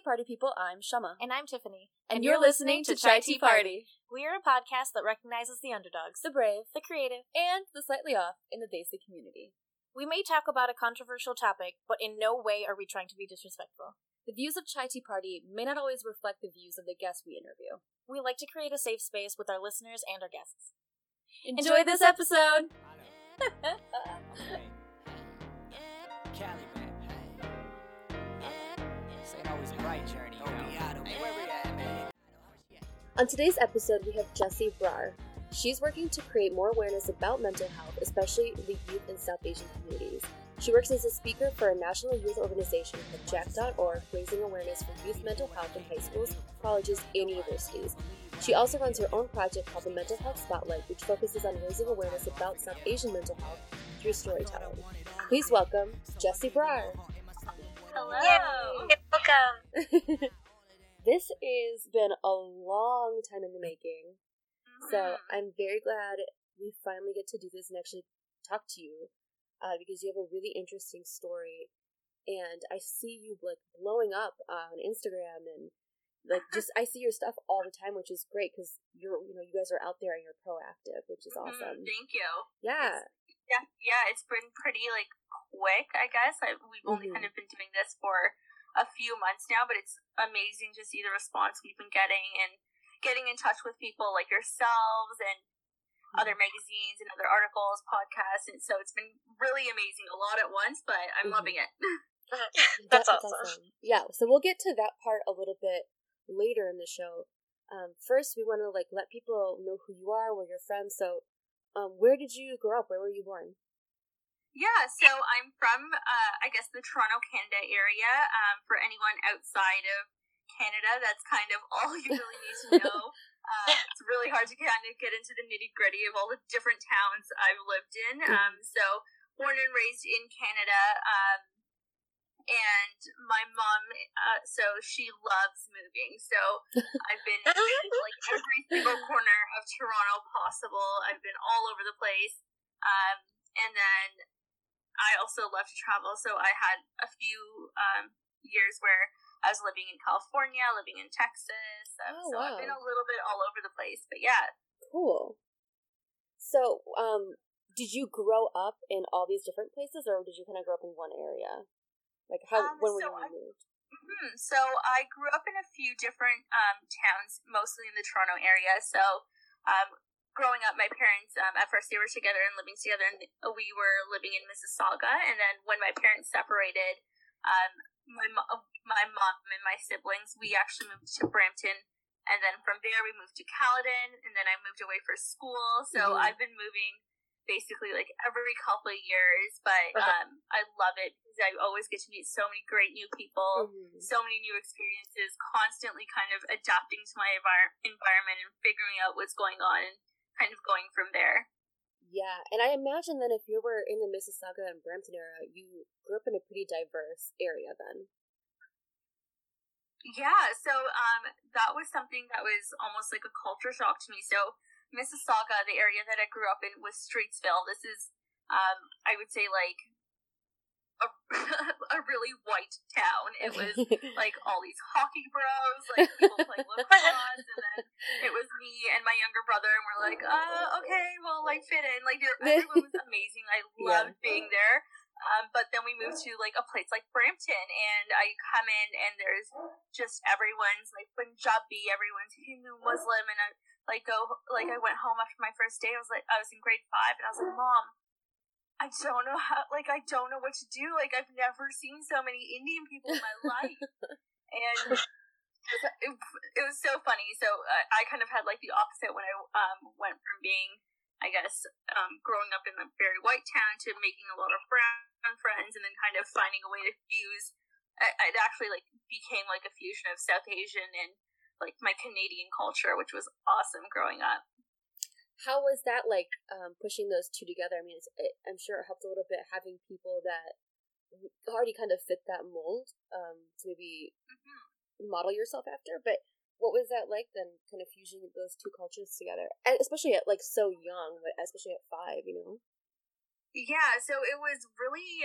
Tea Party people, I'm Shama. And I'm Tiffany. And you're listening to Chai Tea Party. We are a podcast that recognizes the underdogs, the brave, the creative, and the slightly off in the Desi community. We may talk about a controversial topic, but in no way are we trying to be disrespectful. The views of Chai Tea Party may not always reflect the views of the guests we interview. We like to create a safe space with our listeners and our guests. Enjoy this episode! On today's episode, we have Jesse Brar. She's working to create more awareness about mental health, especially the youth in South Asian communities. She works as a speaker for a national youth organization called jack.org, raising awareness for youth mental health in high schools, colleges, and universities. She also runs her own project called the Mental Health Spotlight, which focuses on raising awareness about South Asian mental health through storytelling. Please welcome Jesse Brar. Hello. Yay. Welcome. This has been a long time in the making, so I'm very glad we finally get to do this and actually talk to you. Because you have a really interesting story, and I see you like blowing up on Instagram, and like just I see your stuff all the time, which is great because you guys are out there and you're proactive, which is awesome. Thank you. Yeah. Yeah. It's been pretty like quick, I guess. We've only kind of been doing this for a few months now, but it's amazing just see the response we've been getting and getting in touch with people like yourselves and other magazines and other articles, podcasts, and so it's been really amazing, a lot at once, but I'm loving it. That's awesome. Yeah, so we'll get to that part a little bit later in the show. First, we want to like let people know who you are, where you're from, so where did you grow up? Where were you born? Yeah, so I'm from, I guess, the Toronto, Canada area. For anyone outside of Canada, that's kind of all you really need to know. It's really hard to kind of get into the nitty-gritty of all the different towns I've lived in. So, born and raised in Canada, and my mom, so she loves moving. So, I've been in like every single corner of Toronto possible. I've been all over the place. And then I also love to travel. So, I had a few years where I was living in California, living in Texas, Wow. I've been a little bit all over the place, but yeah. Cool. So, did you grow up in all these different places, or did you kind of grow up in one area? Like, when were you moved? So, I grew up in a few different towns, mostly in the Toronto area, so growing up, my parents, at first they were together and living together, and we were living in Mississauga, and then when my parents separated, my mom and my siblings, we actually moved to Brampton, and then from there we moved to Caledon, and then I moved away for school, so I've been moving basically like every couple of years, but I love it because I always get to meet so many great new people, so many new experiences, constantly kind of adapting to my environment and figuring out what's going on and kind of going from there. Yeah, and I imagine that if you were in the Mississauga and Brampton area, you grew up in a pretty diverse area then. Yeah, so that was something that was almost like a culture shock to me. So Mississauga, the area that I grew up in, was Streetsville. This is, I would say, like a really white town. It was like all these hockey bros, like people playing lacrosse, and then it was me and my younger brother, and we're like, okay, well, like fit in. Like everyone was amazing. I loved being there. But then we moved to like a place like Brampton, and I come in, and there's just everyone's like Punjabi, everyone's Hindu, Muslim, and I I went home after my first day. I was in grade 5, and I was like, Mom, I don't know what to do. Like, I've never seen so many Indian people in my life, and it was so funny. So I kind of had like the opposite when I went from being, I guess, growing up in a very white town to making a lot of brown friends, and then kind of finding a way to fuse. It actually like became like a fusion of South Asian and like my Canadian culture, which was awesome growing up. How was that like pushing those two together? I mean, I'm sure it helped a little bit having people that already kind of fit that mold to maybe model yourself after, but. What was that like then, kind of fusing those two cultures together? And especially at like so young, but especially at 5, you know? Yeah, so it was really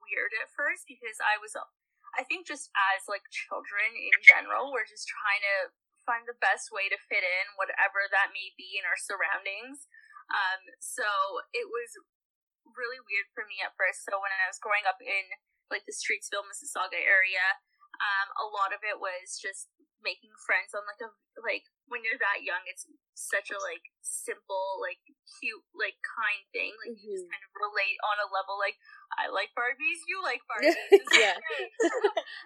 weird at first because I was I think just as like children in general, we're just trying to find the best way to fit in, whatever that may be in our surroundings. So it was really weird for me at first. So when I was growing up in like the Streetsville, Mississauga area, a lot of it was just making friends on like when you're that young, it's such a like simple, like cute, like kind thing. Like mm-hmm. you just kind of relate on a level like, I like Barbies, you like Barbies. Yeah.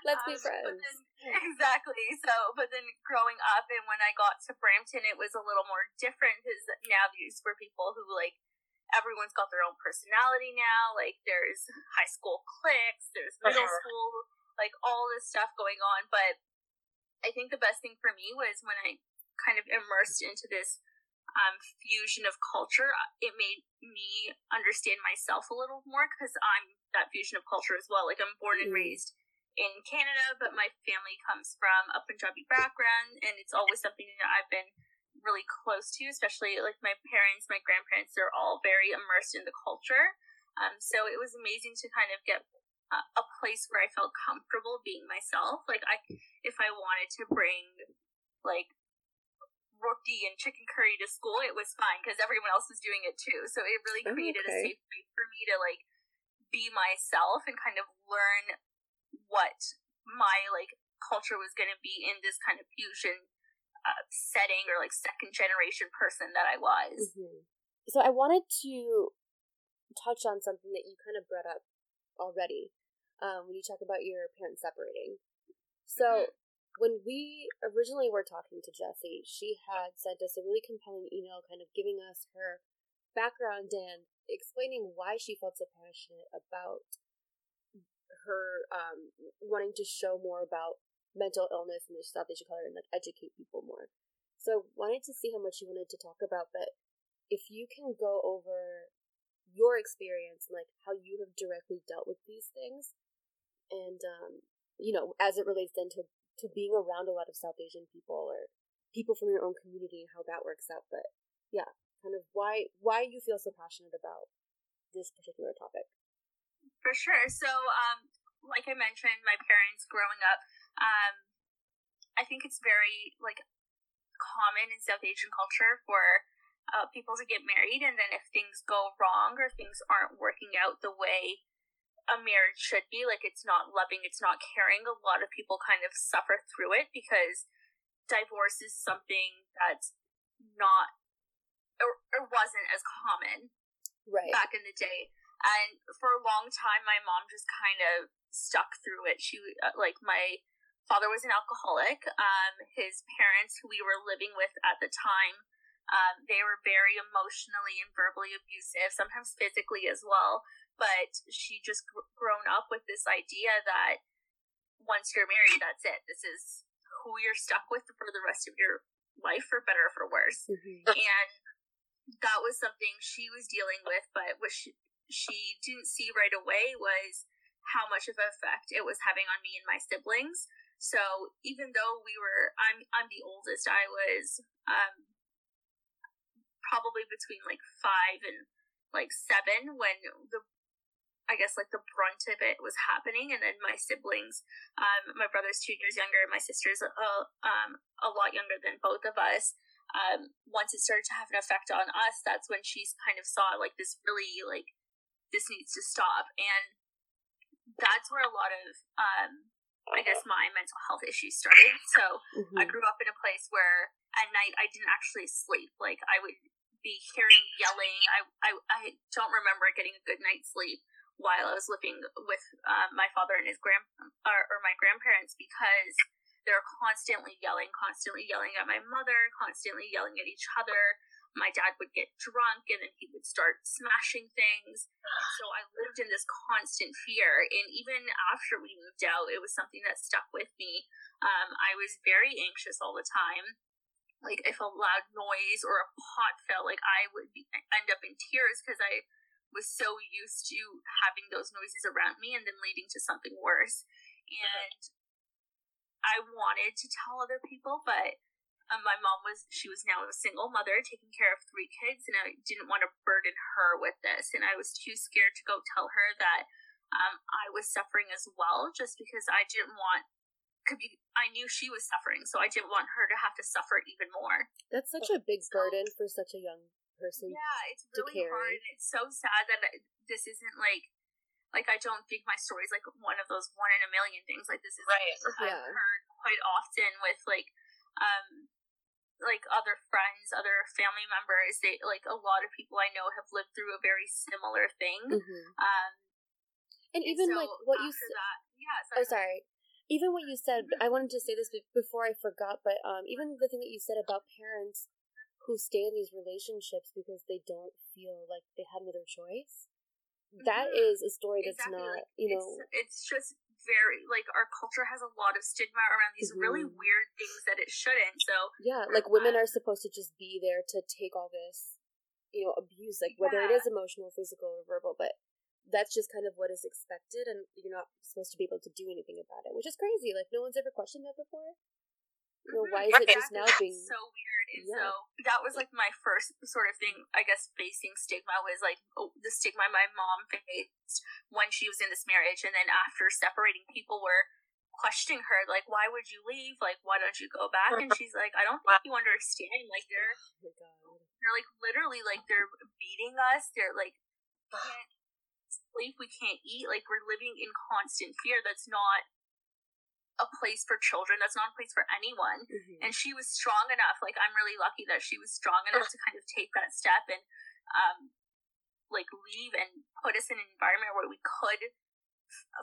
Let's be friends. But then, exactly. So, but then growing up and when I got to Brampton, it was a little more different because now these were people who like, everyone's got their own personality now. Like there's high school cliques, there's middle school, like all this stuff going on. But I think the best thing for me was when I kind of immersed into this fusion of culture, it made me understand myself a little more because I'm that fusion of culture as well. Like I'm born and raised in Canada, but my family comes from a Punjabi background, and it's always something that I've been really close to, especially like my parents, my grandparents, they're all very immersed in the culture. So it was amazing to kind of get a place where I felt comfortable being myself. Like if I wanted to bring like roti and chicken curry to school, it was fine because everyone else was doing it too. So it really created a safe place for me to like be myself and kind of learn what my like culture was going to be in this kind of fusion setting or like second generation person that I was. Mm-hmm. So I wanted to touch on something that you kind of brought up already when you talk about your parents separating. So when we originally were talking to Jesse, she had sent us a really compelling email kind of giving us her background and explaining why she felt so passionate about her wanting to show more about mental illness and the stuff that she called her and like educate people more. So wanted to see how much you wanted to talk about, but if you can go over your experience, like how you have directly dealt with these things, and you know, as it relates then to being around a lot of South Asian people or people from your own community and how that works out. But yeah, kind of why you feel so passionate about this particular topic. For sure. So like I mentioned, my parents growing up, I think it's very like common in South Asian culture for people to get married, and then if things go wrong or things aren't working out the way a marriage should be, like it's not loving, it's not caring, a lot of people kind of suffer through it because divorce is something that's not or wasn't as common back in the day. And for a long time my mom just kind of stuck through it. She like my father was an alcoholic. His parents, who we were living with at the time, they were very emotionally and verbally abusive, sometimes physically as well. But she just grown up with this idea that once you're married, that's it. This is who you're stuck with for the rest of your life, for better or for worse. Mm-hmm. And that was something she was dealing with, but what she didn't see right away was how much of an effect it was having on me and my siblings. So even though I'm the oldest, I was probably between like 5 and 7 when the brunt of it was happening. And then my siblings, my brother's 2 years younger, my sister's a lot younger than both of us. Once it started to have an effect on us, that's when she kind of saw like this really like this needs to stop. And that's where a lot of my mental health issues started. So mm-hmm. I grew up in a place where at night I didn't actually sleep. Like I would be hearing yelling. I don't remember getting a good night's sleep while I was living with my father and his my grandparents, because they're constantly yelling at my mother, constantly yelling at each other. My dad would get drunk and then he would start smashing things. So I lived in this constant fear. And even after we moved out, it was something that stuck with me. I was very anxious all the time. Like if a loud noise or a pot fell, like I would end up in tears because I was so used to having those noises around me and then leading to something worse. And I wanted to tell other people, but my mom was now a single mother taking care of 3 kids, and I didn't want to burden her with this. And I was too scared to go tell her that I was suffering as well, just because I didn't want, I knew she was suffering, so I didn't want her to have to suffer even more. That's such a big burden for such a young person. Yeah, it's really hard, and it's so sad that this isn't like I don't think my story is like one of those one in a million things. Like this is I've heard quite often with like other friends, other family members. They like a lot of people I know have lived through a very similar thing. Mm-hmm. And even so like what you said. Even what you said. I wanted to say this before I forgot, but even the thing that you said about parents who stay in these relationships because they don't feel like they have another choice. That is a story that's not, you know... It's just very, like, our culture has a lot of stigma around these really weird things that it shouldn't, so... Yeah, like, women are supposed to just be there to take all this, you know, abuse, like, whether it is emotional, physical, or verbal, but that's just kind of what is expected, and you're not supposed to be able to do anything about it, which is crazy. Like, no one's ever questioned that before. You know, why is it just now being... That's so weird. And so that was, like, my first sort of thing, I guess, facing stigma was, like, the stigma my mom faced when she was in this marriage. And then after separating, people were questioning her, like, why would you leave? Like, why don't you go back? And she's like, I don't think you understand. Like, they're like, literally, like, they're beating us. They're, like, we can't sleep. We can't eat. Like, we're living in constant fear. That's not a place for children, that's not a place for anyone. And she was strong enough, like I'm really lucky that she was strong enough to kind of take that step and like leave and put us in an environment where we could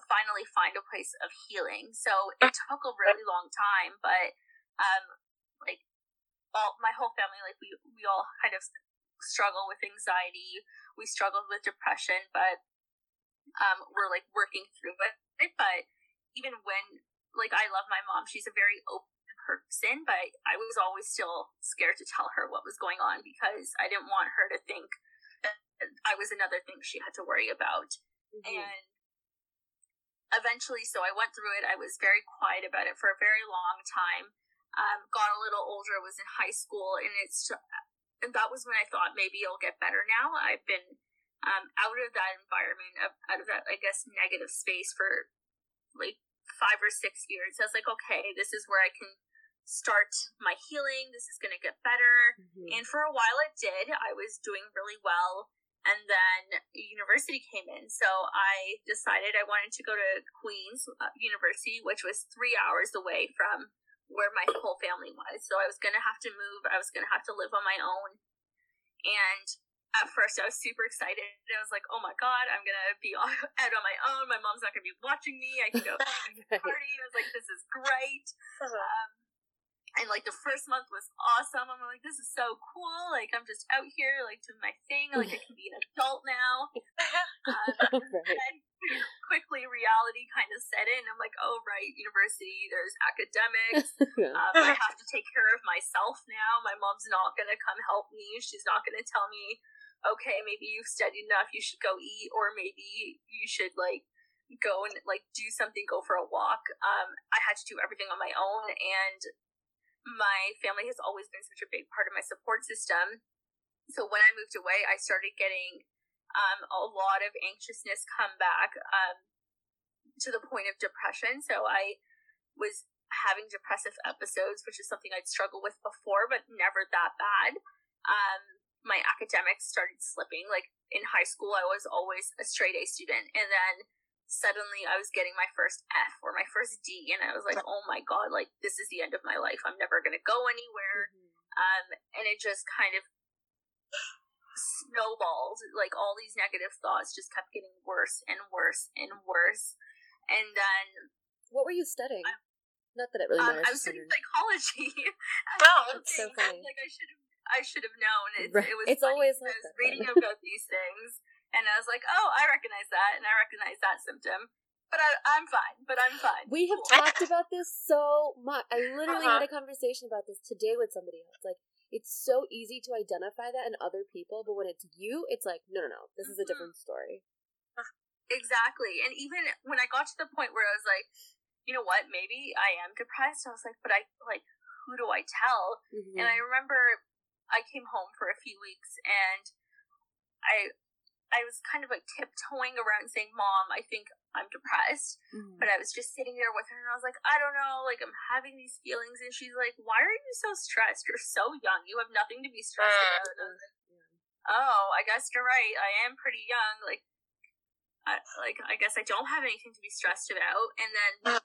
finally find a place of healing. So it took a really long time, but like all my whole family, like we all kind of struggle with anxiety, we struggled with depression, but we're like working through it. But even when like, I love my mom. She's a very open person, but I was always still scared to tell her what was going on because I didn't want her to think that I was another thing she had to worry about. And eventually, so I went through it. I was very quiet about it for a very long time. Got a little older, was in high school, and and that was when I thought maybe it'll get better now. I've been out of that environment, out of that, I guess, negative space for, like, 5 or 6 years. I was like, okay, this is where I can start my healing. This is going to get better. And for a while it did. I was doing really well. And then university came in. So I decided I wanted to go to Queens University, which was 3 hours away from where my whole family was. So I was going to have to move. I was going to have to live on my own. And at first, I was super excited. I was like, oh, my God, I'm going to be out on my own. My mom's not going to be watching me. I can go to the party. I was like, this is great. And, like, the first month was awesome. I'm like, this is so cool. Like, I'm just out here, like, doing my thing. Like, I can be an adult now. And quickly, reality kind of set in. I'm like, oh, right, university, there's academics. I have to take care of myself now. My mom's not going to come help me. She's not going to tell me, okay, maybe you've studied enough, you should go eat, or maybe you should, like, go and, like, do something, go for a walk. I had to do everything on my own, and my family has always been such a big part of my support system. So when I moved away, I started getting a lot of anxiousness come back to the point of depression. So I was having depressive episodes, which is something I'd struggled with before, but never that bad. My academics started slipping. Like, in high school, I was always a straight A student. And then suddenly I was getting my first F or my first D. And I was like, oh, my God, like, this is the end of my life. I'm never going to go anywhere. And it just kind of snowballed. Like, all these negative thoughts just kept getting worse and worse and worse. And then... What were you studying? Not that it really matters. I was studying psychology. Well, that's so funny. Like, I should have known. It was it's funny. Always like I was reading about these things, and I was like, oh, I recognize that, and I recognize that symptom, but I'm fine. We have talked about this so much. I literally had a conversation about this today with somebody else. Like, it's so easy to identify that in other people, but when it's you, it's like, no, this is a different story. Exactly. And even when I got to the point where I was like, you know what, maybe I am depressed, I was like, but I, like, who do I tell? And I remember... I came home for a few weeks, and I was kind of, like, tiptoeing around saying, Mom, I think I'm depressed. Mm-hmm. But I was just sitting there with her and I was like, I don't know, like I'm having these feelings. And she's like, why are you so stressed? You're so young. You have nothing to be stressed about. And I was like, oh, I guess you're right. I am pretty young. I guess I don't have anything to be stressed about. And then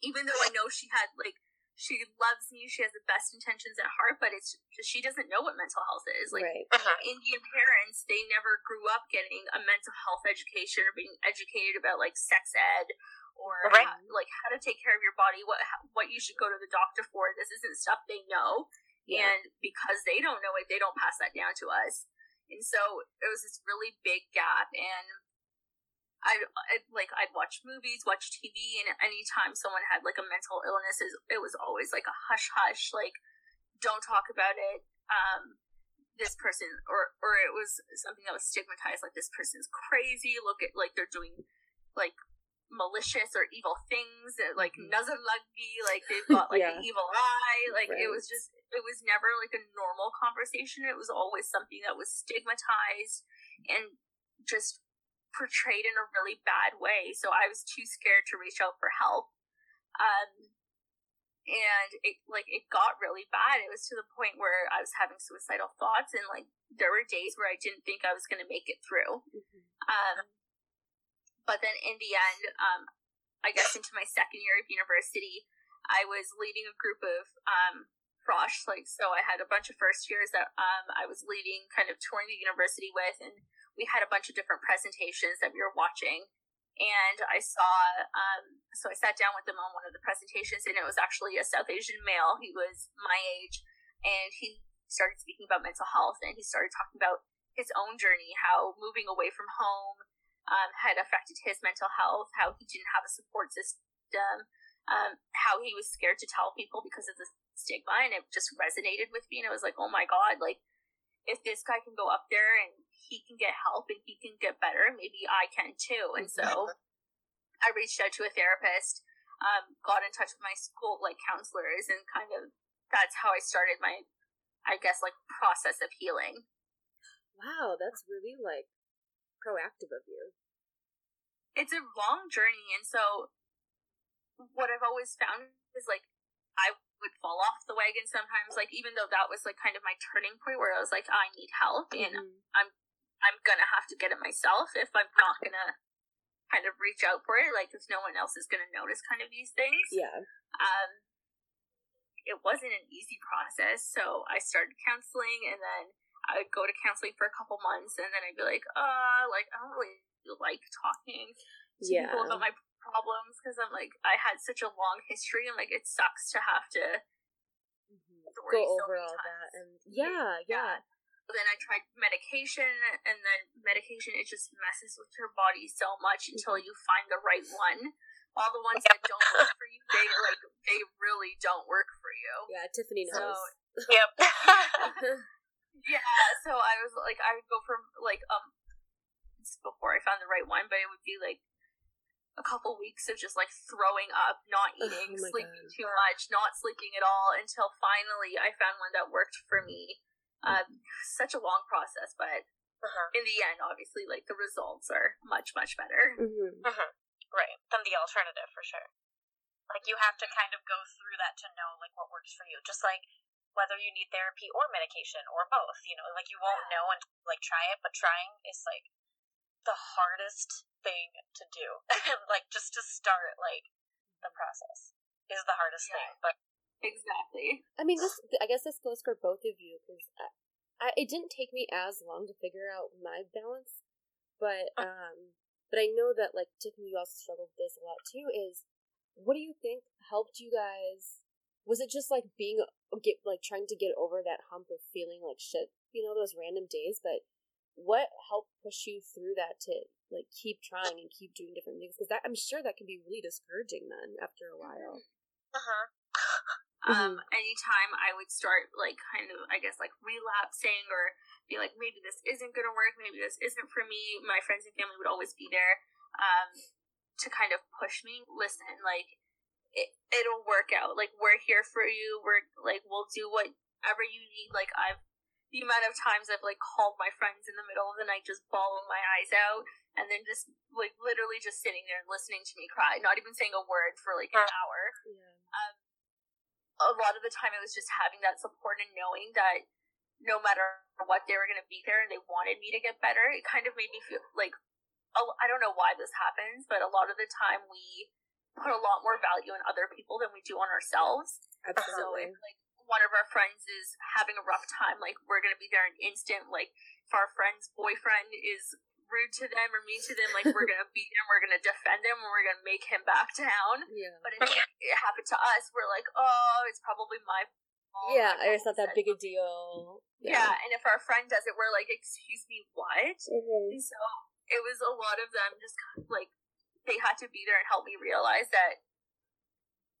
even though I know she loves me, she has the best intentions at heart, but it's just, she doesn't know what mental health is. Right. Indian parents, they never grew up getting a mental health education or being educated about sex ed or how to take care of your body, what you should go to the doctor for. This isn't stuff they know. Yeah. And because they don't know it, they don't pass that down to us. And so it was this really big gap. And I'd watch movies, watch TV, and anytime someone had a mental illness, it was always a hush hush, don't talk about it. This person, or it was something that was stigmatized, this person's crazy. Look at they're doing malicious or evil things, nazar laggi, they've got an evil eye. It was just, it was never a normal conversation. It was always something that was stigmatized and just portrayed in a really bad way, so I was too scared to reach out for help, and it got really bad. It was to the point where I was having suicidal thoughts, and there were days where I didn't think I was going to make it through. Mm-hmm. But then in the end, I guess into my second year of university, I was leading a group of frosh, so I had a bunch of first years that I was leading, kind of touring the university with, and we had a bunch of different presentations that we were watching, and I saw, so I sat down with them on one of the presentations, and it was actually a South Asian male. He was my age, and he started speaking about mental health, and he started talking about his own journey, how moving away from home had affected his mental health, how he didn't have a support system, how he was scared to tell people because of the stigma, and it just resonated with me, and I was like, oh my God, if this guy can go up there and he can get help and he can get better, maybe I can too. And so I reached out to a therapist, got in touch with my school counselors, and kind of that's how I started my, I guess, process of healing. Wow, that's really proactive of you. It's a long journey, and so what I've always found is I would fall off the wagon sometimes, even though that was kind of my turning point where I was I need help, and I'm gonna have to get it myself if I'm not gonna kind of reach out for it, if no one else is gonna notice kind of these things. Yeah. It wasn't an easy process, so I started counseling, and then I would go to counseling for a couple months, and then I'd be I don't really talking to people about my problems, because I'm I had such a long history, and it sucks to have to go over all that. And then I tried medication, and then medication, it just messes with your body so much until you find the right one. All the ones that don't work for you, they really don't work for you. Yeah, Tiffany knows. So, yep. Yeah, so I was I would go from before I found the right one, but it would be a couple weeks of just throwing up, not eating, sleeping too much, not sleeping at all, until finally I found one that worked for me. Such a long process, but in the end, obviously, the results are much, much better. Mm-hmm. Mm-hmm. Right. Than the alternative, for sure. You have to kind of go through that to know, what works for you. Just, whether you need therapy or medication or both, you won't know until, try it, but trying is, the hardest thing to do. Just to start the process is the hardest thing, but exactly. I mean, I guess this goes for both of you, because it didn't take me as long to figure out my balance, but I know that Tiffany, you also struggled with this a lot too. Is what do you think helped you guys? Was it just trying to get over that hump of feeling like shit, those random days, but what helped push you through that to keep trying and keep doing different things? Because I'm sure that can be really discouraging then after a while. Anytime I would start relapsing or be maybe this isn't gonna work, maybe this isn't for me, my friends and family would always be there to kind of push me. Listen, it'll work out. We're here for you. We'll do whatever you need. I've the amount of times I've, like, called my friends in the middle of the night just bawling my eyes out, and then just, like, literally just sitting there and listening to me cry, not even saying a word for, like, an hour. Yeah. A lot of the time it was just having that support and knowing that no matter what, they were going to be there and they wanted me to get better. It kind of made me feel, like, I don't know why this happens, but a lot of the time we put a lot more value on other people than we do on ourselves. Absolutely. So if, like, one of our friends is having a rough time, like, we're going to be there in an instant. Like, if our friend's boyfriend is rude to them or mean to them, like, we're going to beat him, we're going to defend him, and we're going to make him back down. Yeah. But if it happened to us, we're like, oh, it's probably my fault. Yeah, it's not that big a deal. Yeah, and if our friend does it, we're like, excuse me, what? Mm-hmm. And so it was a lot of them just kind of, like, they had to be there and help me realize that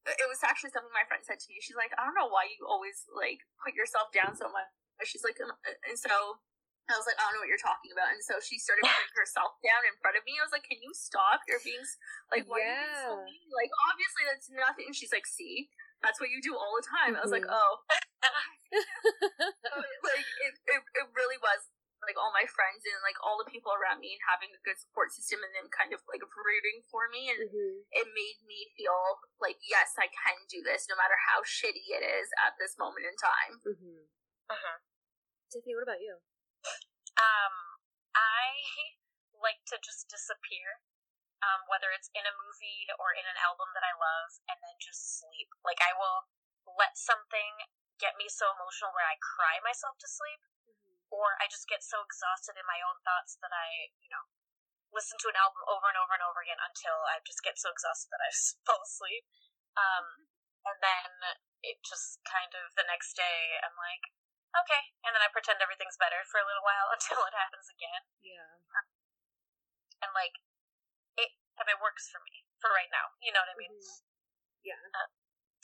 it was actually something my friend said to me. She's like, I don't know why you always, like, put yourself down so much. She's like, and so I was like, I don't know what you're talking about. And so she started putting herself down in front of me. I was like, can you stop? You're being, like, why are you so mean? Like, obviously that's nothing. And she's like, see, that's what you do all the time. Mm-hmm. I was like, oh. So it, like, it really was. Like, all my friends and, like, all the people around me and having a good support system and them kind of, like, rooting for me. And it made me feel like, yes, I can do this no matter how shitty it is at this moment in time. Mm-hmm. Uh-huh. Tiffany, what about you? I like to just disappear, whether it's in a movie or in an album that I love, and then just sleep. Like, I will let something get me so emotional where I cry myself to sleep. Or I just get so exhausted in my own thoughts that I, you know, listen to an album over and over and over again until I just get so exhausted that I just fall asleep. And then it just kind of, the next day, I'm like, okay. And then I pretend everything's better for a little while until it happens again. Yeah. And, like, it works for me for right now. You know what I mean? Mm-hmm. Yeah.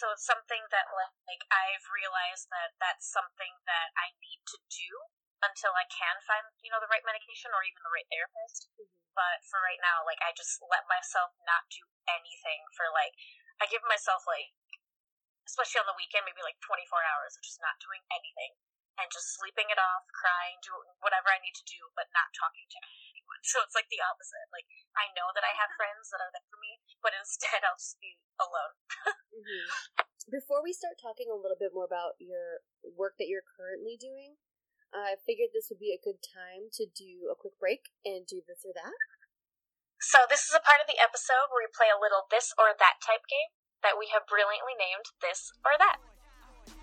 So it's something that, like, I've realized that that's something that I need to do until I can find, you know, the right medication or even the right therapist. Mm-hmm. But for right now, like, I just let myself not do anything for, like, I give myself, like, especially on the weekend, maybe, like, 24 hours of just not doing anything and just sleeping it off, crying, doing whatever I need to do, but not talking to anyone. So it's, like, the opposite. Like, I know that I have friends that are there for me, but instead I'll just be alone. Mm-hmm. Before we start talking a little bit more about your work that you're currently doing, I figured this would be a good time to do a quick break and do this or that. So this is a part of the episode where we play a little this or that type game that we have brilliantly named This or That.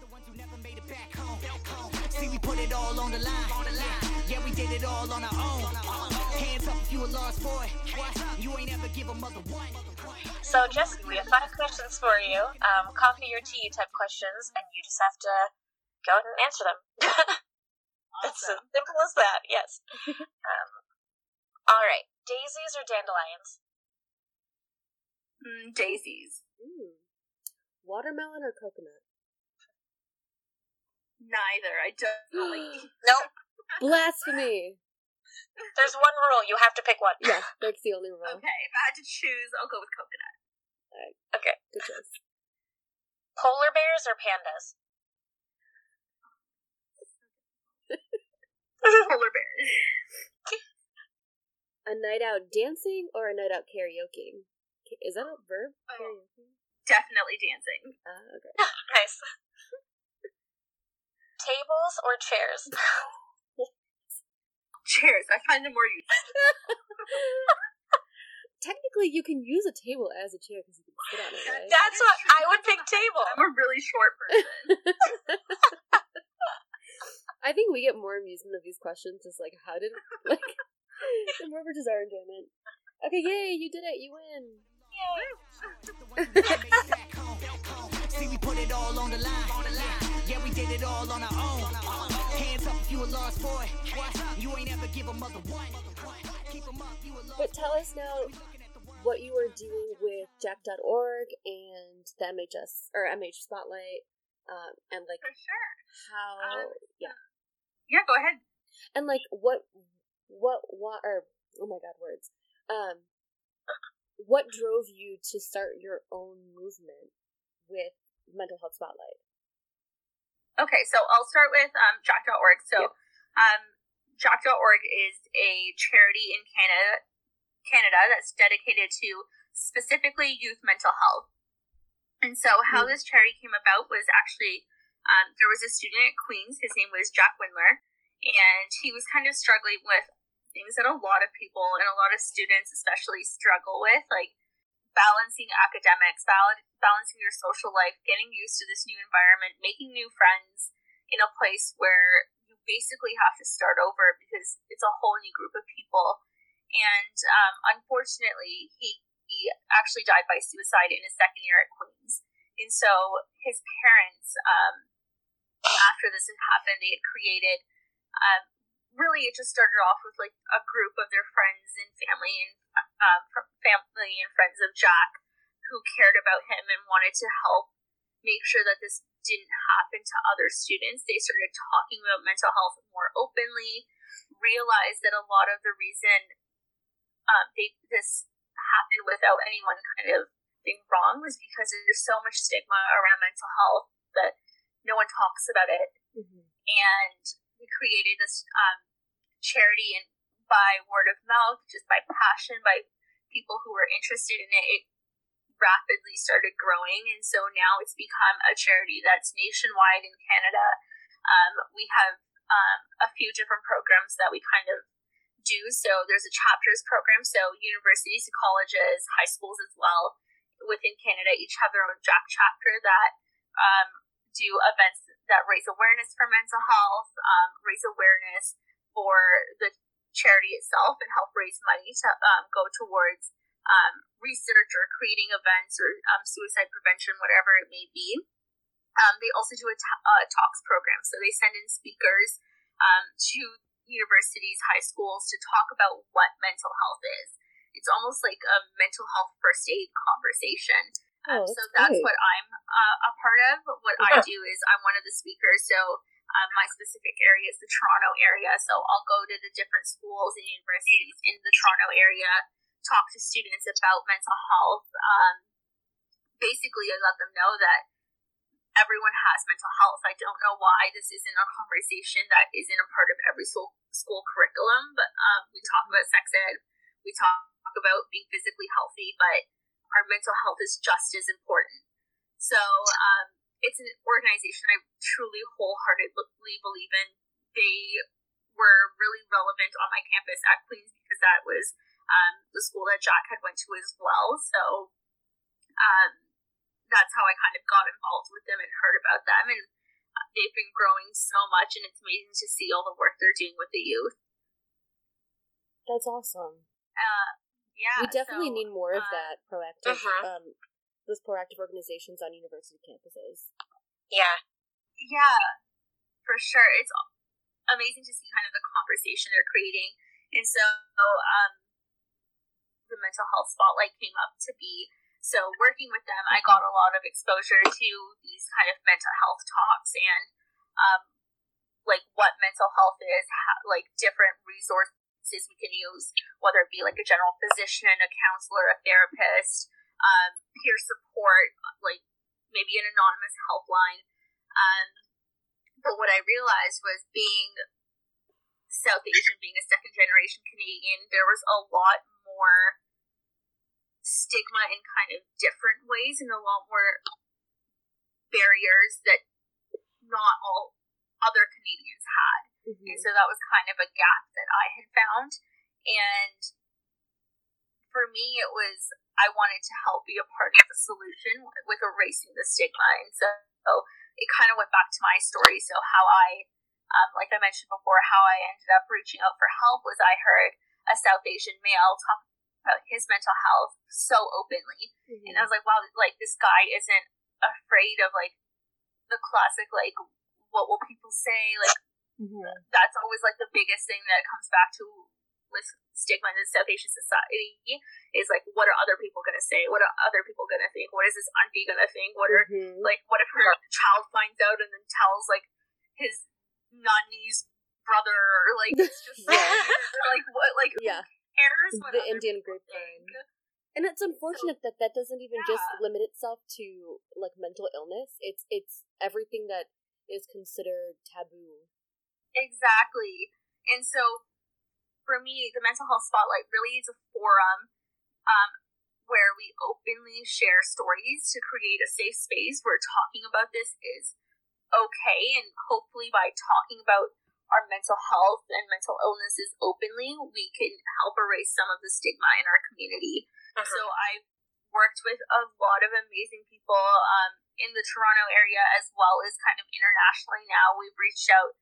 The ones who never made it back home. See, we put it all on the line. Yeah, we did it all on our own. Hands up if you a lost boy. You ain't ever give a mother one. So, Jesse, we have 5 questions for you. Coffee or tea type questions, and you just have to go ahead and answer them. It's as simple as that, yes. All right. Daisies or dandelions? Daisies. Ooh. Watermelon or coconut? Neither. I don't like either. Nope. Blasphemy. There's one rule. You have to pick one. Yeah, that's the only rule. Okay. If I had to choose, I'll go with coconut. All right. Okay. Good choice. Polar bears or pandas? Polar bears. A night out dancing or a night out karaoke? Is that a verb? Oh, definitely dancing. Okay. Nice. Tables or chairs? Chairs. I find them more useful. Technically, you can use a table as a chair because you can sit on it, right? That's what I would pick. Table. I'm a really short person. I think we get more amusement of these questions, just like, how did, like, the more just our enjoyment. Okay, yay, you did it, you win. Yay. See, we put it all on the line. Yeah, we did it all on our own. Hands up if you a lost boy. You ain't ever give a mother one. But tell us now what you are doing with jack.org and the MH Spotlight, and, like, for sure. How, yeah. Yeah, go ahead. And, like, what or, oh my god, words. What drove you to start your own movement with Mental Health Spotlight? Okay, so I'll start with jack.org. So jack.org is a charity in Canada that's dedicated to specifically youth mental health. And so how this charity came about was actually there was a student at Queens. His name was Jack Windler, and he was kind of struggling with things that a lot of people and a lot of students especially struggle with, like balancing academics, balancing your social life, getting used to this new environment, making new friends in a place where you basically have to start over because it's a whole new group of people. And unfortunately, he actually died by suicide in his second year at Queens. And so his parents, after this had happened, they had created, really it just started off with like a group of their friends and family and friends of Jack who cared about him and wanted to help make sure that this didn't happen to other students. They started talking about mental health more openly, realized that a lot of the reason this happened without anyone kind of being wrong was because there's so much stigma around mental health that no one talks about it. Mm-hmm. And we created this charity, and by word of mouth, just by passion, by people who were interested in it, it rapidly started growing. And so now it's become a charity that's nationwide in Canada. We have a few different programs that we kind of do. So there's a chapters program. So universities, colleges, high schools as well within Canada each have their own Jack chapter that do events that raise awareness for mental health, raise awareness for the charity itself, and help raise money to go towards research or creating events or suicide prevention, whatever it may be. They also do a talks program. So they send in speakers to universities, high schools to talk about what mental health is. It's almost like a mental health first aid conversation. So that's great. What I'm a part of. What I do is I'm one of the speakers. So my specific area is the Toronto area. So I'll go to the different schools and universities in the Toronto area, talk to students about mental health. Basically, I let them know that everyone has mental health. I don't know why this isn't a conversation that isn't a part of every school curriculum, but we talk about sex ed. We talk about being physically healthy, but our mental health is just as important. So it's an organization I truly wholeheartedly believe in. They were really relevant on my campus at Queens because that was the school that Jack had went to as well. So that's how I kind of got involved with them and heard about them. And they've been growing so much, and it's amazing to see all the work they're doing with the youth. That's awesome. Yeah, we definitely need more of that proactive, those proactive organizations on university campuses. Yeah, for sure. It's amazing to see kind of the conversation they're creating. And so the Mental Health Spotlight came up to be, so working with them, I got a lot of exposure to these kind of mental health talks and like what mental health is, like different resources we can use, whether it be like a general physician, a counselor, a therapist, peer support, like maybe an anonymous helpline. But what I realized was, being South Asian, being a second generation Canadian, there was a lot more stigma in kind of different ways and a lot more barriers that not all other Canadians had. Mm-hmm. And so that was kind of a gap that I had found. And for me, it was, I wanted to help be a part of the solution with erasing the stigma. And so it kind of went back to my story. So how I, like I mentioned before, how I ended up reaching out for help was I heard a South Asian male talk about his mental health so openly. Mm-hmm. And I was like, wow, like this guy isn't afraid of like the classic, like, what will people say? Like, mm-hmm. That's always like the biggest thing that comes back to with stigma in the South Asian society is like, what are other people going to say? What are other people going to think? What is this auntie going to think? What are like, what if her child finds out and then tells like his nanny's brother? Or, like, it's just like what? Like who cares? What the Indian group thing. And it's unfortunate that doesn't even just limit itself to like mental illness. It's everything that is considered taboo. Exactly. And so for me, the Mental Health Spotlight really is a forum where we openly share stories to create a safe space where talking about this is okay, and hopefully by talking about our mental health and mental illnesses openly, we can help erase some of the stigma in our community. Uh-huh. So I've worked with a lot of amazing people in the Toronto area, as well as kind of internationally now. We've reached out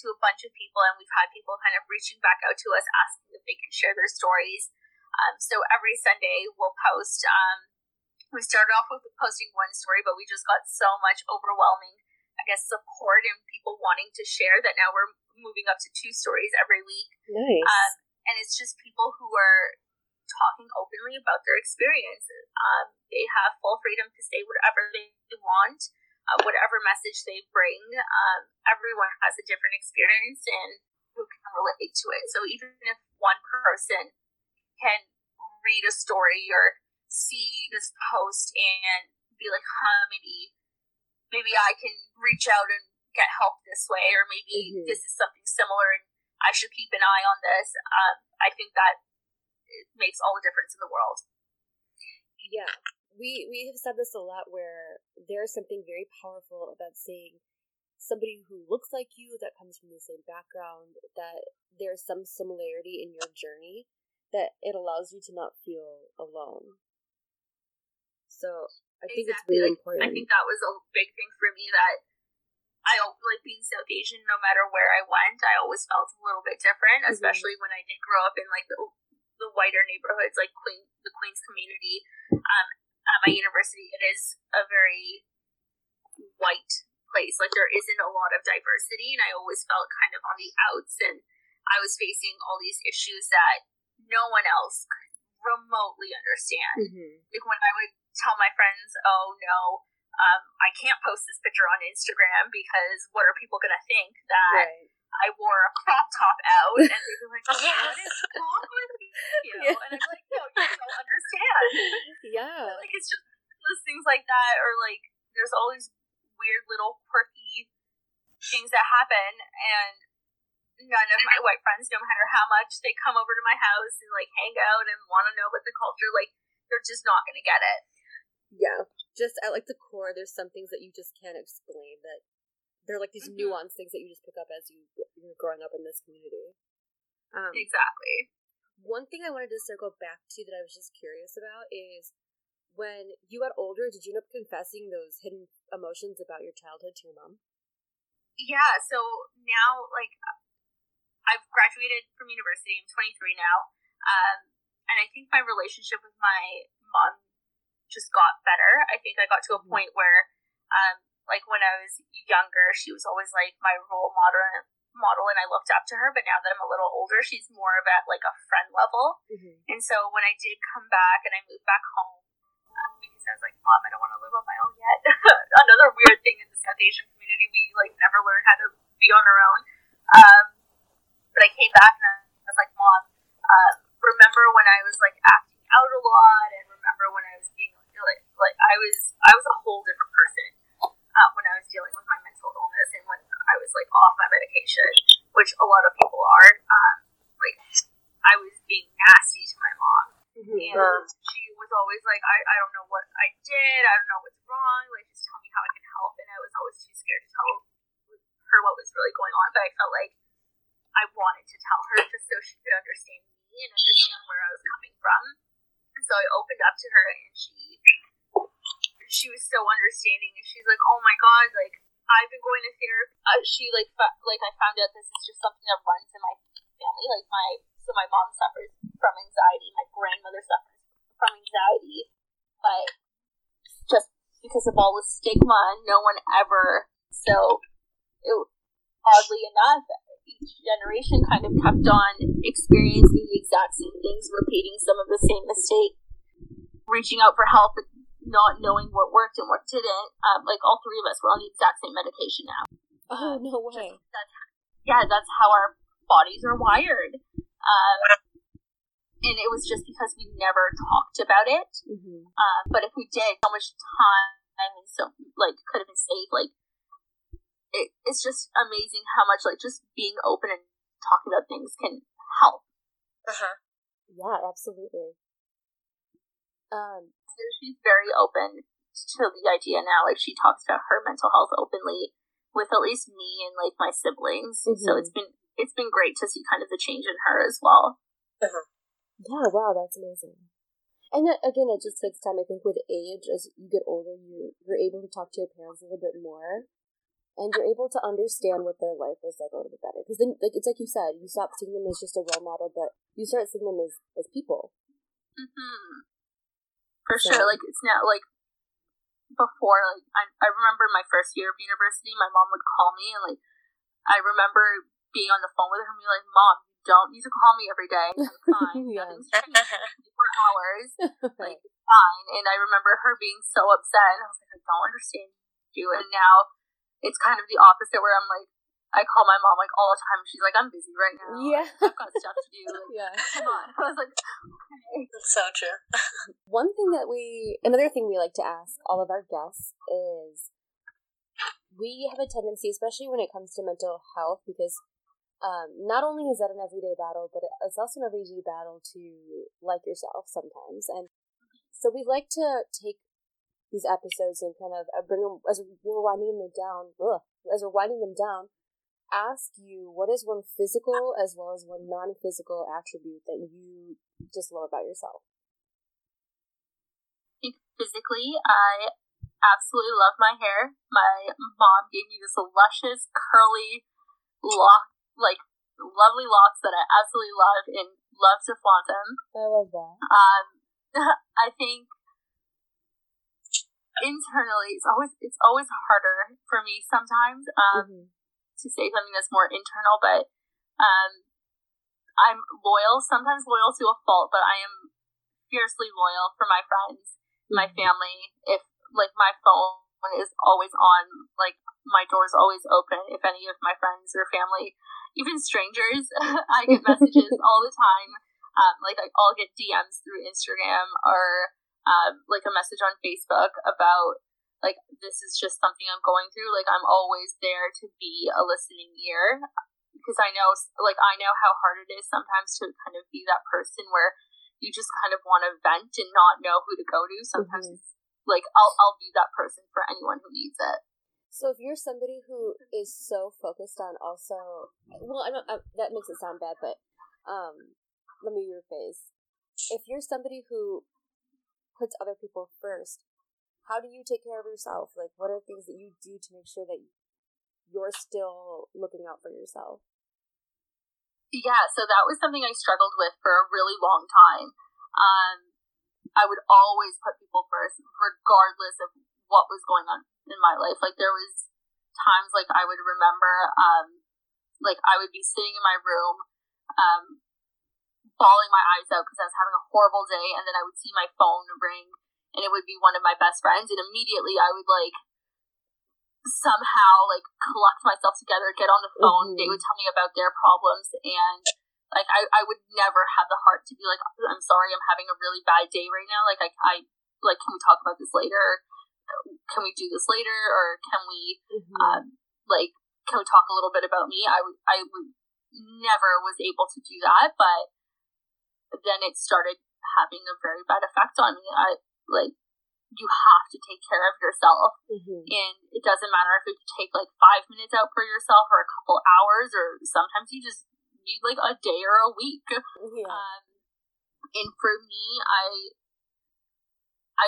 to a bunch of people, and we've had people kind of reaching back out to us asking if they can share their stories. So every Sunday we'll post, we started off with posting one story, but we just got so much overwhelming, I guess, support and people wanting to share that now we're moving up to 2 stories every week. Nice. And it's just people who are talking openly about their experiences. They have full freedom to say whatever they want, whatever message they bring. Everyone has a different experience and who can relate to it. So even if one person can read a story or see this post and be like, huh, maybe I can reach out and get help this way, or maybe mm-hmm. this is something similar and I should keep an eye on this. I think that it makes all the difference in the world. Yeah, we have said this a lot, where there's something very powerful about saying somebody who looks like you, that comes from the same background, that there's some similarity in your journey, that it allows you to not feel alone. So I think it's really important. I think that was a big thing for me, that I, like, being South Asian, no matter where I went, I always felt a little bit different, mm-hmm. especially when I did grow up in, like, the whiter neighborhoods, like the Queens community. At my university, it is a very white place. Like, there isn't a lot of diversity, and I always felt kind of on the outs, and I was facing all these issues that no one else could remotely understand. Mm-hmm. Like, when I would tell my friends, oh no, I can't post this picture on Instagram because what are people going to think that right. I wore a crop top out, and they'd be like, yes. What is wrong with you? Yeah. And I'm like, no, you don't understand. Yeah. So, like, it's just those things like that, or like there's all these weird little quirky things that happen, and none of my white friends, no matter how much they come over to my house and like hang out and want to know about the culture, like they're just not going to get it. Yeah, just at like the core, there's some things that you just can't explain, that they're like these mm-hmm. nuanced things that you just pick up as you're growing up in this community. Exactly. One thing I wanted to circle back to that I was just curious about is, when you got older, did you end up confessing those hidden emotions about your childhood to your mom? Yeah, so now, like, I've graduated from university. I'm 23 now. And I think my relationship with my mom just got better. I think I got to a point where, like, when I was younger, she was always, like, my role model, and I looked up to her. But now that I'm a little older, she's more of at, like, a friend level. Mm-hmm. And so when I did come back and I moved back home, because I was like, Mom, I don't want to live on my own yet. Another weird thing in the South Asian community, we, like, never learn how to be on our own. But I came back and I was like, Mom, remember when I was, like, acting out a lot, and remember when I was being, like I was a whole different person when I was dealing with my mental illness, and when I was, like, off my medication, which a lot of people are. Like, I was being nasty to my mom, mm-hmm. and she was always like, I don't know what I did, I don't know what's wrong, like, just tell me how I can help. And I was always too scared to tell her what was really going on, but I felt like I wanted to tell her just so she could understand me and understand where I was coming from. And so I opened up to her, and she was so understanding, and she's like, oh my God, like, I've been going to therapy. I found out this is just something that runs in my family. Like, my mom suffers from anxiety, my grandmother suffers from anxiety, but just because of all the stigma, no one ever, so it, oddly enough, each generation kind of kept on experiencing the exact same things, repeating some of the same mistake, reaching out for help, but not knowing what worked and what didn't. Like, all three of us were on the exact same medication now. Oh, no way. That's how our bodies are wired. And it was just because we never talked about it. Mm-hmm. But if we did, so much time and so, like, could have been saved. Like, it's just amazing how much, like, just being open and talking about things can help. Uh-huh. Yeah, absolutely. So she's very open to the idea now. Like, she talks about her mental health openly with at least me and, like, my siblings. Mm-hmm. So it's been great to see kind of the change in her as well. Uh-huh. Yeah, wow, that's amazing. And that, again, it just takes time. I think with age, as you get older, you're able to talk to your parents a little bit more. And you're able to understand what their life was like a little bit better. Because then, like, it's like you said, you stop seeing them as just a role model, but you start seeing them as people. Mm-hmm. For sure. Like, it's now, like, before, like, I remember my first year of university, my mom would call me, and, like, I remember being on the phone with her and being like, Mom, you don't need to call me every day. I'm fine. Yes. Nothing's changed for hours. Like, it's fine. And I remember her being so upset, and I was like, I don't understand you. And now... it's kind of the opposite where I'm like, I call my mom like all the time. She's like, I'm busy right now. Yeah. I've got stuff to do. Like, yeah. Come on. I was like, okay. That's so true. Another thing we like to ask all of our guests is we have a tendency, especially when it comes to mental health, because not only is that an everyday battle, but it's also an everyday battle to like yourself sometimes. And so we like to take these episodes and kind of bring them as we're winding them down. Ask you, what is one physical as well as one non-physical attribute that you just love about yourself? I think physically, I absolutely love my hair. My mom gave me this luscious, curly, lovely locks that I absolutely love and love to flaunt them. I love that. I think. Internally, it's always harder for me sometimes to say something that's more internal, but I'm loyal, sometimes loyal to a fault, but I am fiercely loyal for my friends, my family. If, like, my phone is always on, like, my door is always open, if any of my friends or family, even strangers, I get messages all the time. Like, I'll get DMs through Instagram or like a message on Facebook about, like, this is just something I'm going through. Like, I'm always there to be a listening ear, because I know how hard it is sometimes to kind of be that person where you just kind of want to vent and not know who to go to. Sometimes it's like I'll be that person for anyone who needs it. So if you're somebody who is so focused on also, well, that makes it sound bad, but let me rephrase. If you're somebody who puts other people first, how do you take care of yourself? Like, what are things that you do to make sure that you're still looking out for yourself? Yeah, so that was something I struggled with for a really long time. I would always put people first, regardless of what was going on in my life. Like, there was times, like, I would remember, like, I would be sitting in my room, bawling my eyes out because I was having a horrible day, and then I would see my phone ring, and it would be one of my best friends, and immediately I would, like, somehow, like, collect myself together, get on the phone, they would tell me about their problems, and, like, I would never have the heart to be like, I'm sorry, I'm having a really bad day right now, like, I can we talk about this later, can we do this later, or can we, like, can we talk a little bit about me? I would never was able to do that, but then it started having a very bad effect on me. You have to take care of yourself. Mm-hmm. And it doesn't matter if you take, like, 5 minutes out for yourself or a couple hours, or sometimes you just need, like, a day or a week. Yeah. And for me, I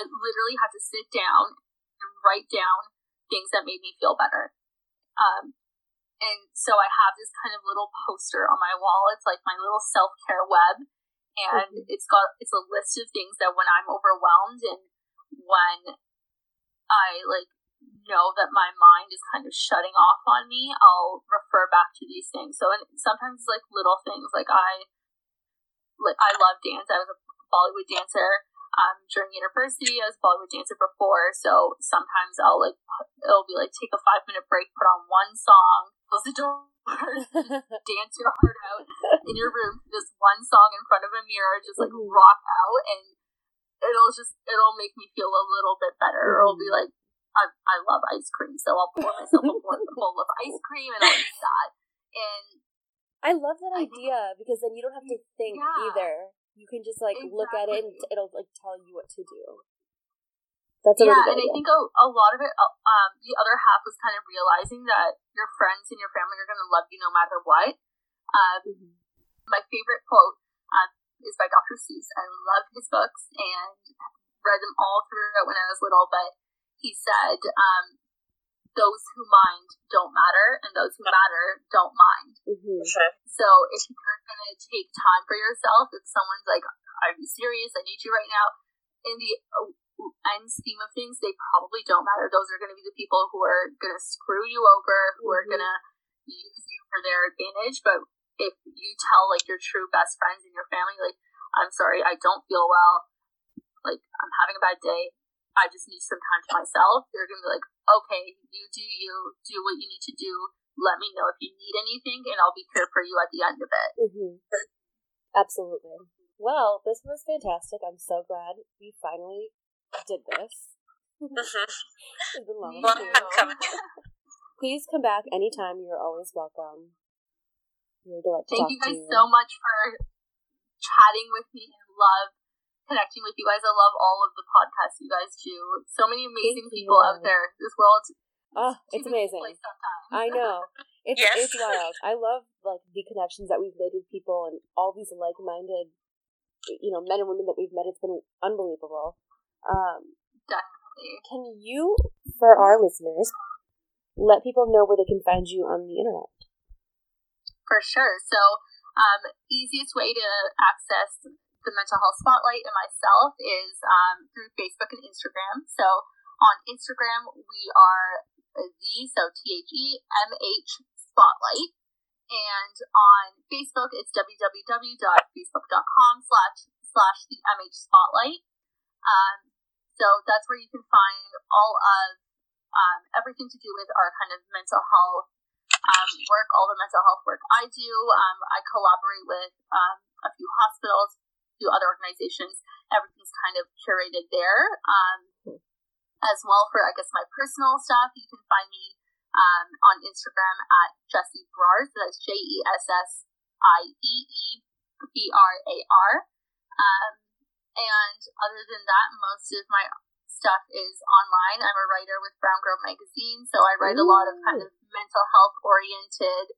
literally had to sit down and write down things that made me feel better. And so I have this kind of little poster on my wall. It's, like, my little self-care web. And it's a list of things that when I'm overwhelmed and when I, like, know that my mind is kind of shutting off on me, I'll refer back to these things. So, and sometimes it's, like, little things. Like, I love dance. I was a Bollywood dancer during university. I was a Bollywood dancer before. So sometimes I'll, like, it'll be, like, take a 5-minute break, put on one song, close the door. Dance your heart out in your room to this one song in front of a mirror, just, like, rock out, and it'll make me feel a little bit better. It'll be like, I love ice cream, so I'll pour myself a bowl of ice cream and I'll eat that. And I love that idea because then you don't have to think either. You can just like look at it and it'll like tell you what to do. That's a really good idea. I think a lot of it, the other half was kind of realizing that your friends and your family are going to love you no matter what. My favorite quote is by Dr. Seuss. I loved his books and read them all throughout when I was little, but he said, those who mind don't matter, and those who matter don't mind. So if you're going to take time for yourself, if someone's like, are you serious? I need you right now. In the end scheme of things, they probably don't matter. Those are going to be the people who are going to screw you over, who are going to use you for their advantage. But if you tell, like, your true best friends and your family, like, I'm sorry, I don't feel well, like, I'm having a bad day, I just need some time to myself, they're going to be like, okay, you, do what you need to do, let me know if you need anything, and I'll be here for you at the end of it. Absolutely. Well, this was fantastic. I'm so glad we finally did this. It's been long. Please come back anytime. You're always welcome. Really like Thank you guys so much for chatting with me. I love connecting with you guys. I love all of the podcasts you guys do. So many amazing people out there. This world. Oh, it's amazing. I know. It's it's wild. I love like the connections that we've made with people and all these like-minded, you know, men and women that we've met. It's been unbelievable. Definitely. Can you, for our listeners, let people know where they can find you on the internet? For sure. So, easiest way to access the Mental Health Spotlight and myself is through Facebook and Instagram. So, on Instagram, we are THEMH Spotlight. And on Facebook, it's www.facebook.com/TheMH Spotlight. So that's where you can find all of everything to do with our kind of mental health work, all the mental health work I do. I collaborate with a few hospitals, a few other organizations. Everything's kind of curated there. As well for, I guess, my personal stuff, you can find me on Instagram at Jesse Brar. So that's JESSIEEBRAR. And other than that, most of my stuff is online. I'm a writer with Brown Girl Magazine, so I write a lot of kind of mental health-oriented,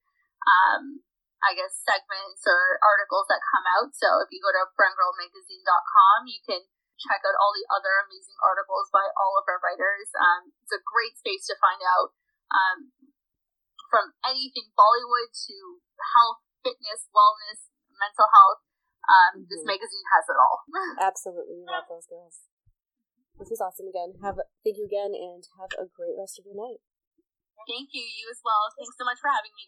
I guess, segments or articles that come out. So if you go to browngirlmagazine.com, you can check out all the other amazing articles by all of our writers. It's a great space to find out from anything Bollywood to health, fitness, wellness, mental health. This magazine has it all. Absolutely. Love those girls. This was awesome again. Thank you again, and have a great rest of your night. Thank you. You as well. Thanks so much for having me,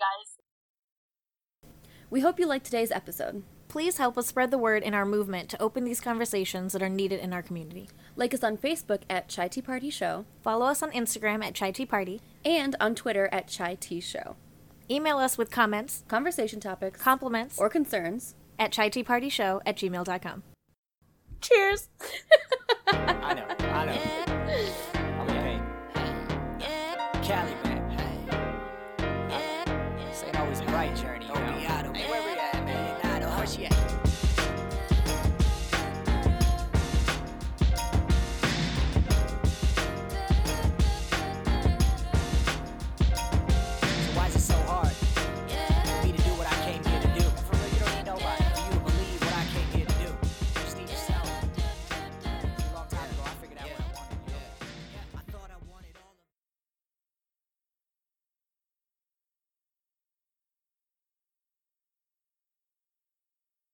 guys. We hope you liked today's episode. Please help us spread the word in our movement to open these conversations that are needed in our community. Like us on Facebook at Chai Tea Party Show. Follow us on Instagram at Chai Tea Party. And on Twitter at Chai Tea Show. Email us with comments, conversation topics, compliments, or concerns at chaiteapartyshow@gmail.com. Cheers! I know. Yeah. I'm in pain. Yeah. Cali, man.